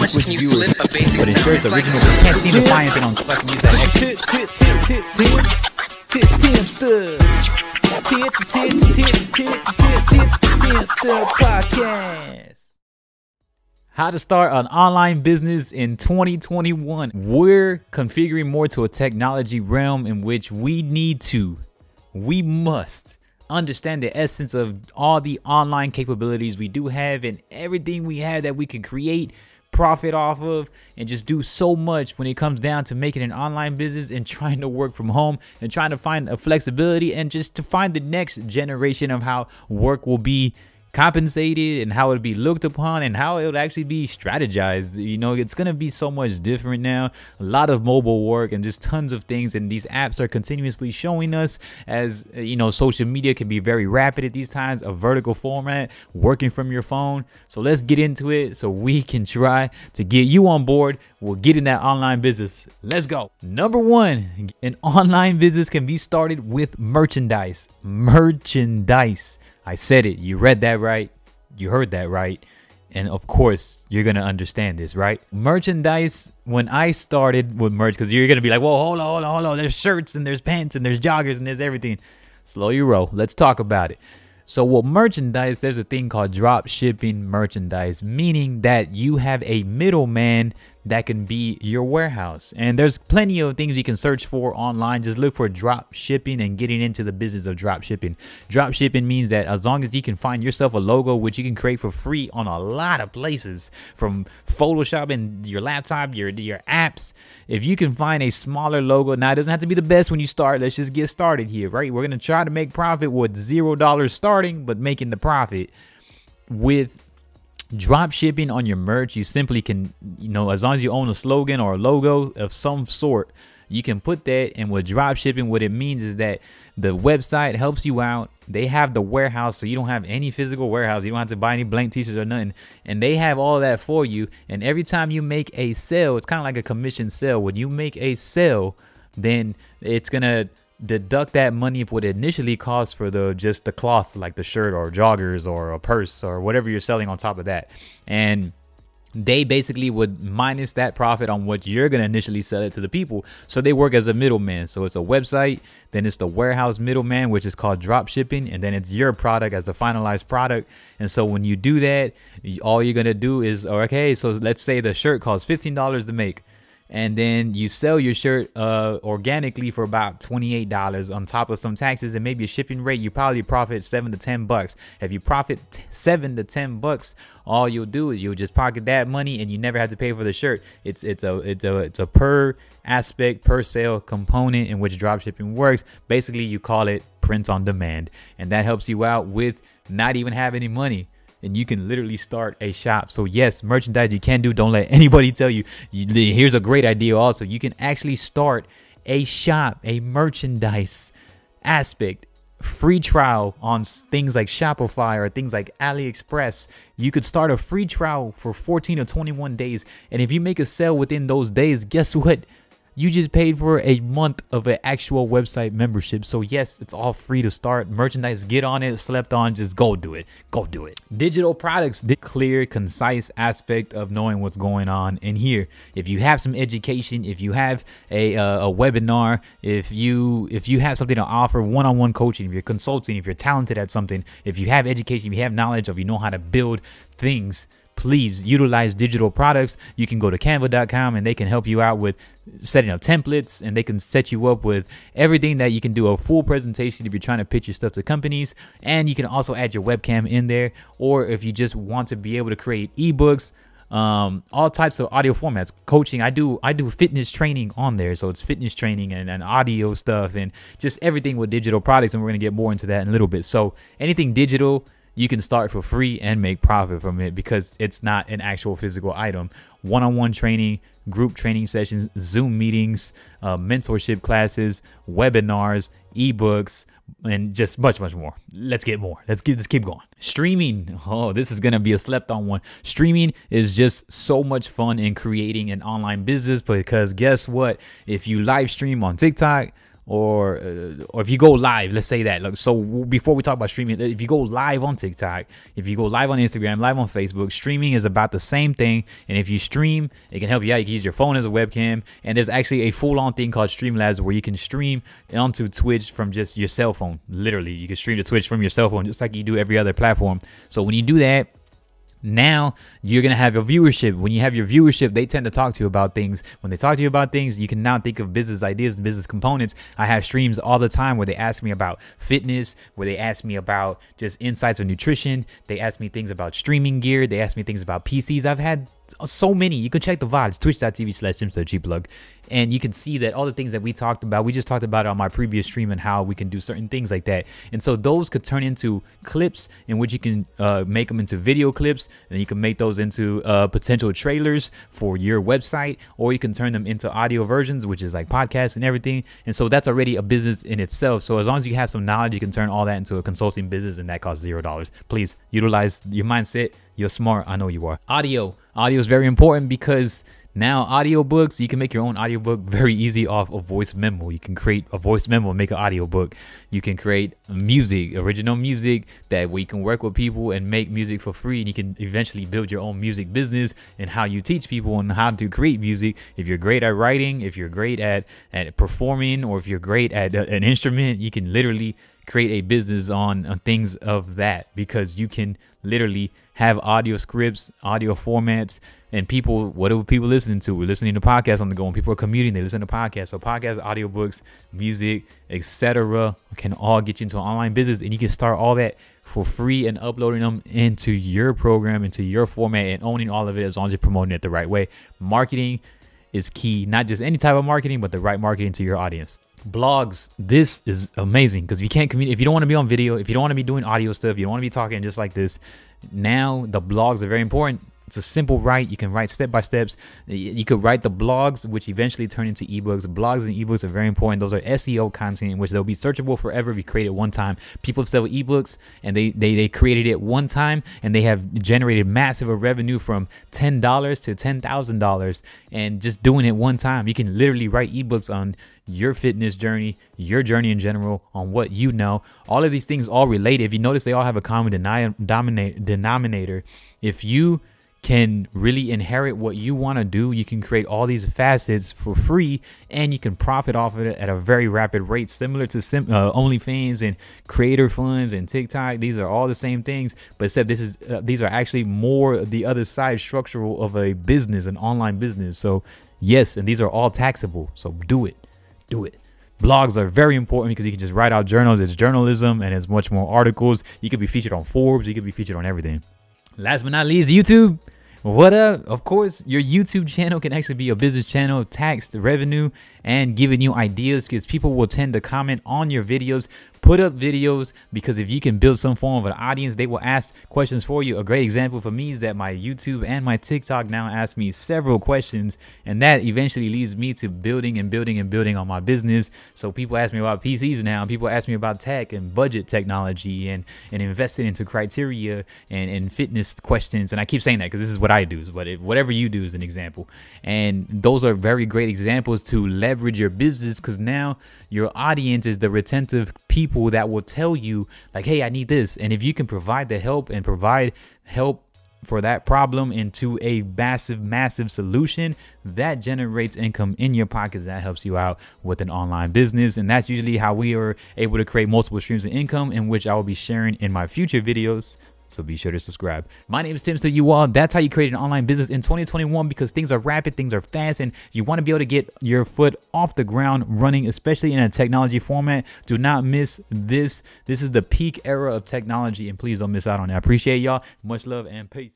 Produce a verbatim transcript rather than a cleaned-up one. much can you flip a basic sound? But it's original. You can't see the fire thing on fucking use that. Tip, tip, tip, tip, tip, tip, tip, stud. Tip, tip, tip, tip, tip, tip, tip, stud podcast. How to start an online business in twenty twenty-one. We're configuring more to a technology realm in which we need to, we must understand the essence of all the online capabilities we do have and everything we have that we can create, profit off of, and just do so much when it comes down to making an online business and trying to work from home and trying to find a flexibility and just to find the next generation of how work will be compensated and how it'd be looked upon and how it would actually be strategized. You know, it's gonna be so much different now. A lot of mobile work and just tons of things, and these apps are continuously showing us, as you know, social media can be very rapid at these times, a vertical format, working from your phone. So let's get into it so we can try to get you on board. We'll get in that online business. Let's go. Number one, an online business can be started with merchandise. Merchandise. I said it, you read that right, you heard that right, and of course you're gonna understand this, right? Merchandise, when I started with merch, because you're gonna be like, whoa, hold on, hold on, hold on, there's shirts and there's pants and there's joggers and there's everything. Slow your roll, let's talk about it. So with merchandise, there's a thing called drop shipping merchandise, meaning that you have a middleman that can be your warehouse. And there's plenty of things you can search for online. Just look for drop shipping and getting into the business of drop shipping. Drop shipping means that as long as you can find yourself a logo, which you can create for free on a lot of places, from Photoshop and your laptop, your, your apps. If you can find a smaller logo, now it doesn't have to be the best when you start. Let's just get started here, right? We're gonna try to make profit with zero dollars starting, but making the profit with drop shipping on your merch. You simply can, you know, as long as you own a slogan or a logo of some sort, you can put that. And with drop shipping, what it means is that the website helps you out. They have the warehouse, so you don't have any physical warehouse. You don't have to buy any blank t-shirts or nothing. And they have all that for you. And every time you make a sale, it's kind of like a commission sale. When you make a sale, then it's gonna deduct that money of what it initially costs for the just the cloth, like the shirt or joggers or a purse or whatever you're selling on top of that. And they basically would minus that profit on what you're going to initially sell it to the people. So they work as a middleman. So it's a website, then it's the warehouse middleman, which is called drop shipping, and then it's your product as the finalized product. And so when you do that, all you're going to do is, okay, so let's say the shirt costs fifteen dollars to make. And then you sell your shirt uh, organically for about twenty-eight dollars on top of some taxes and maybe a shipping rate. You probably profit seven to ten bucks. If you profit seven to ten bucks, all you'll do is you'll just pocket that money and you never have to pay for the shirt. It's it's a it's a it's a per aspect, per sale component in which dropshipping works. Basically, you call it print on demand, and that helps you out with not even having any money. And you can literally start a shop. So yes, merchandise you can do. Don't let anybody tell you. you. Here's a great idea also. You can actually start a shop, a merchandise aspect, free trial on things like Shopify or things like AliExpress. You could start a free trial for fourteen or twenty-one days. And if you make a sale within those days, guess what? You just paid for a month of an actual website membership. So yes, it's all free to start. Merchandise, get on it, slept on, just go do it. Go do it. Digital products, the clear, concise aspect of knowing what's going on in here. If you have some education, if you have a, uh, a webinar, if you if you have something to offer, one-on-one coaching, if you're consulting, if you're talented at something, if you have education, if you have knowledge, or if you know how to build things, please utilize digital products. You can go to canva dot com and they can help you out with setting up templates, and they can set you up with everything that you can do a full presentation if you're trying to pitch your stuff to companies. And you can also add your webcam in there, or if you just want to be able to create ebooks, um all types of audio formats, coaching. I do I do fitness training on there, so it's fitness training and, and audio stuff and just everything with digital products, and we're gonna get more into that in a little bit. So anything digital, you can start for free and make profit from it because it's not an actual physical item. One-on-one training, group training sessions, Zoom meetings, uh, mentorship classes, webinars, ebooks, and just much, much more. Let's get more. Let's get, let's keep going. Streaming. Oh, this is going to be a slept on one. Streaming is just so much fun in creating an online business because guess what? If you live stream on TikTok or uh, or if you go live, let's say that. Look, so before we talk about streaming, if you go live on TikTok, if you go live on Instagram, live on Facebook, streaming is about the same thing. And if you stream, it can help you out. You can use your phone as a webcam, and there's actually a full-on thing called Streamlabs where you can stream onto Twitch from just your cell phone. Literally, you can stream to Twitch from your cell phone, just like you do every other platform. So when you do that, now you're gonna have your viewership. When you have your viewership, they tend to talk to you about things. When they talk to you about things, you can now think of business ideas and business components. I have streams all the time where they ask me about fitness, where they ask me about just insights of nutrition. They ask me things about streaming gear. They ask me things about P Cs. I've had so many. You can check the V O Ds, twitch dot t v slash jimstergplug, and you can see that all the things that we talked about, we just talked about it on my previous stream, and how we can do certain things like that. And so those could turn into clips, in which you can uh, make them into video clips, and you can make those into uh, potential trailers for your website, or you can turn them into audio versions, which is like podcasts and everything. And so that's already a business in itself. So as long as you have some knowledge, you can turn all that into a consulting business, and that costs zero dollars. Please utilize your mindset. You're smart. I know you are. Audio. Audio is very important, because now audiobooks, you can make your own audiobook very easy off a voice memo. You can create a voice memo and make an audiobook. You can create music, original music, that way you can work with people and make music for free. And you can eventually build your own music business and how you teach people and how to create music. If you're great at writing, if you're great at, at performing, or if you're great at an instrument, you can literally create a business on, on things of that, because you can literally have audio scripts, audio formats, and people, what are people listening to? We're listening to podcasts on the go, and people are commuting, they listen to podcasts. So podcasts, audiobooks, music, et cetera can all get you into an online business, and you can start all that for free and uploading them into your program, into your format, and owning all of it, as long as you're promoting it the right way. Marketing is key, not just any type of marketing, but the right marketing to your audience. Blogs, this is amazing, because if you can't communicate, if you don't want to be on video, if you don't want to be doing audio stuff, you don't want to be talking just like this, now the blogs are very important. It's a simple write. You can write step by steps. You could write the blogs, which eventually turn into ebooks. Blogs and ebooks are very important. Those are S E O content, in which they'll be searchable forever if you create it one time. People sell ebooks, and they, they they created it one time, and they have generated massive revenue from ten dollars to ten thousand dollars, and just doing it one time. You can literally write ebooks on your fitness journey, your journey in general, on what you know. All of these things all relate. If you notice, they all have a common denominator. If you can really inherit what you want to do, you can create all these facets for free, and you can profit off of it at a very rapid rate, similar to sim uh, OnlyFans and creator funds and TikTok. These are all the same things, but except this is uh, these are actually more the other side structural of a business, an online business. So yes, and these are all taxable. So do it, do it. Blogs are very important, because you can just write out journals. It's journalism, and it's much more articles. You could be featured on Forbes. You could be featured on everything. Last but not least, YouTube. What up? Of course, your YouTube channel can actually be a business channel, taxed revenue, and giving you ideas, because people will tend to comment on your videos. Put up videos, because if you can build some form of an audience, they will ask questions for you. A great example for me is that my YouTube and my TikTok now ask me several questions, and that eventually leads me to building and building and building on my business. So people ask me about P Cs now, and people ask me about tech and budget technology and, and investing into criteria and, and fitness questions. And I keep saying that because this is what I do, but it, whatever you do is an example. And those are very great examples to leverage your business, because now your audience is the retentive people that will tell you like, hey, I need this. And if you can provide the help and provide help for that problem into a massive, massive solution, that generates income in your pockets. That helps you out with an online business. And that's usually how we are able to create multiple streams of income, in which I will be sharing in my future videos. So be sure to subscribe. My name is Tim, so you all, that's how you create an online business in twenty twenty-one, because things are rapid, things are fast, and you want to be able to get your foot off the ground running, especially in a technology format. Do not miss this. This is the peak era of technology, and please don't miss out on it. I appreciate y'all. Much love and peace.